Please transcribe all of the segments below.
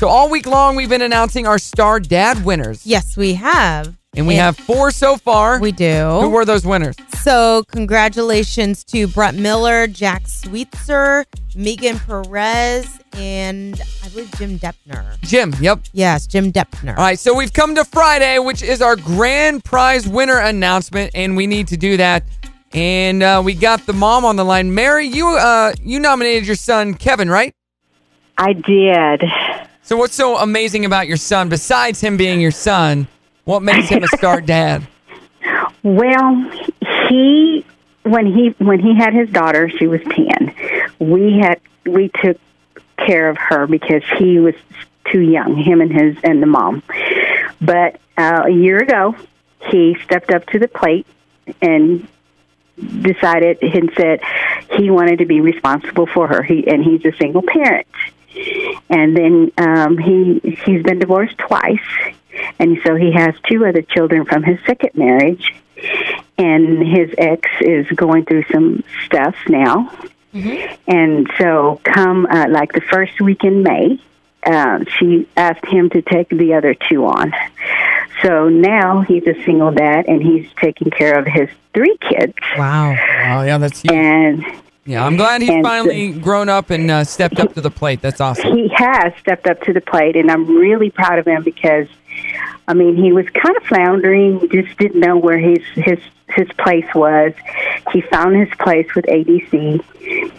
So all week long, we've been announcing our Star Dad winners. Yes, we have. And we have four so far. We do. Who were those winners? So congratulations to Brett Miller, Jack Sweetser, Megan Perez, and I believe Jim Deppner. Jim, yep. Yes, Jim Deppner. All right, so we've come to Friday, which is our grand prize winner announcement, and we need to do that. And we got the mom on the line. Mary, you nominated your son, Kevin, right? I did. So what's so amazing about your son, besides him being your son, what makes him a star dad? Well, when he had his daughter, she was 10. We took care of her because he was too young, him and the mom. But a year ago, he stepped up to the plate and decided and said he wanted to be responsible for her. He's a single parent, and then he's been divorced twice, and so he has two other children from his second marriage, and his ex is going through some stuff now. Mm-hmm. And so come like the first week in May, she asked him to take the other two on. So now he's a single dad, and he's taking care of his three kids. Wow. Oh, yeah, that's huge. And yeah, I'm glad he's finally grown up and stepped up to the plate. That's awesome. He has stepped up to the plate, and I'm really proud of him because, I mean, he was kind of floundering, just didn't know where his place was. He found his place with ABC.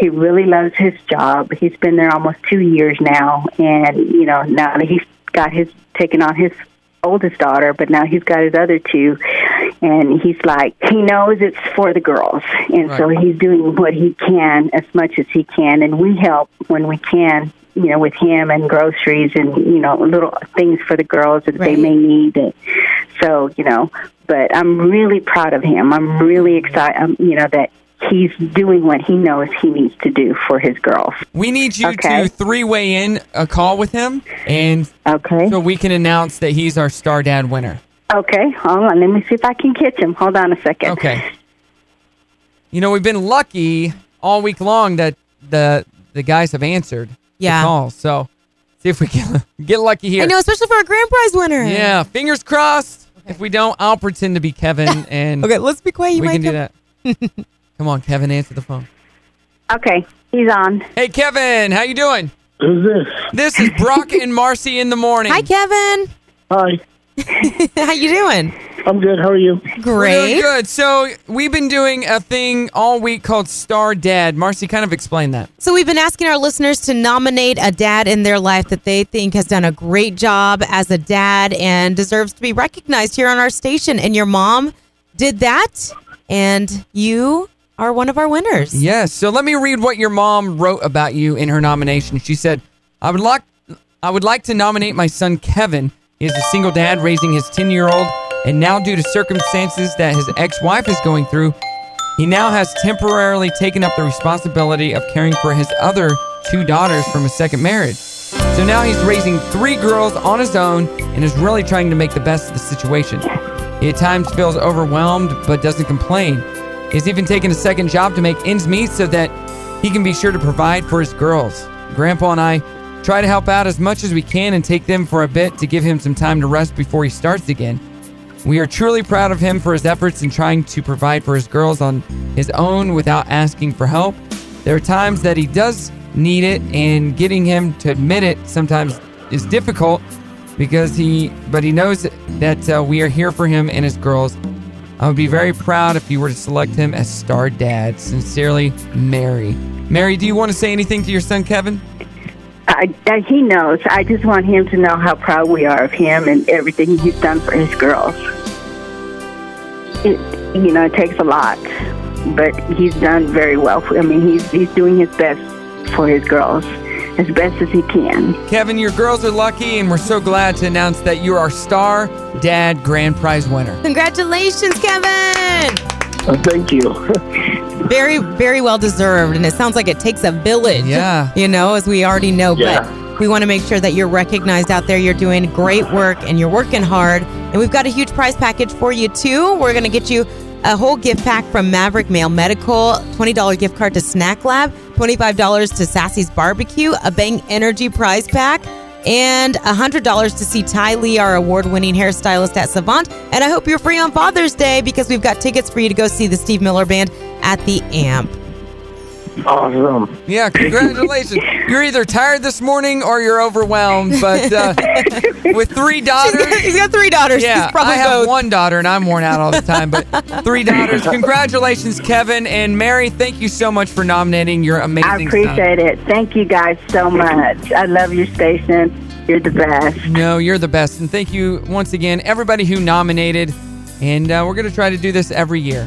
He really loves his job. He's been there almost 2 years now, and, you know, now that he's got taken on his oldest daughter, but now he's got his other two, and he's like, he knows it's for the girls, and right. So he's doing what he can, as much as he can, and we help when we can, you know, with him and groceries and, you know, little things for the girls that right. They may need. And so, you know, but I'm really proud of him. I'm really excited, you know, that he's doing what he knows he needs to do for his girls. We need you to three-way in a call with him, and so we can announce that he's our Star Dad winner. Okay, hold on. Let me see if I can catch him. Hold on a second. Okay. You know, we've been lucky all week long that the guys have answered the call, so see if we can get lucky here. I know, especially for our grand prize winner. Yeah, fingers crossed. Okay. If we don't, I'll pretend to be Kevin. And okay, let's be quiet. We can do that. Come on, Kevin, answer the phone. Okay, he's on. Hey, Kevin, how you doing? Who's this? This is Brock and Marcy in the morning. Hi, Kevin. Hi. How you doing? I'm good. How are you? Great. Good. So we've been doing a thing all week called Star Dad. Marcy, kind of explain that. So we've been asking our listeners to nominate a dad in their life that they think has done a great job as a dad and deserves to be recognized here on our station. And your mom did that, and you are one of our winners. Yes. So let me read what your mom wrote about you in her nomination. She said, I would like to nominate my son, Kevin. He is a single dad raising his 10-year-old. And now due to circumstances that his ex-wife is going through, he now has temporarily taken up the responsibility of caring for his other two daughters from his second marriage. So now he's raising three girls on his own and is really trying to make the best of the situation. He at times feels overwhelmed but doesn't complain. He's even taken a second job to make ends meet so that he can be sure to provide for his girls. Grandpa and I try to help out as much as we can and take them for a bit to give him some time to rest before he starts again. We are truly proud of him for his efforts in trying to provide for his girls on his own without asking for help. There are times that he does need it, and getting him to admit it sometimes is difficult because he knows that we are here for him and his girls. I would be very proud if you were to select him as Star Dad. Sincerely, Mary. Mary, do you want to say anything to your son, Kevin? He knows. I just want him to know how proud we are of him and everything he's done for his girls. It takes a lot, but he's done very well. I mean, he's doing his best for his girls, as best as he can. Kevin, your girls are lucky, and we're so glad to announce that you're our Star Dad Grand Prize winner. Congratulations, Kevin! Thank you. Very, very well deserved, and it sounds like it takes a village, as we already know, but we want to make sure that you're recognized out there. You're doing great work, and you're working hard, and we've got a huge prize package for you, too. We're going to get you a whole gift pack from Maverick Mail Medical, $20 gift card to Snack Lab, $25 to Sassy's Barbecue, a Bang Energy prize pack, and $100 to see Ty Lee, our award-winning hairstylist at Savant. And I hope you're free on Father's Day because we've got tickets for you to go see the Steve Miller Band at the Amp. Awesome. Yeah, congratulations. You're either tired this morning or you're overwhelmed, but with three daughters. He's got three daughters. Yeah, probably I have both. One daughter, and I'm worn out all the time, but three daughters. Congratulations, Kevin and Mary. Thank you so much for nominating your amazing I appreciate son. It. Thank you guys so much. I love your station. You're the best. No, you're the best. And thank you once again, everybody who nominated. And we're going to try to do this every year.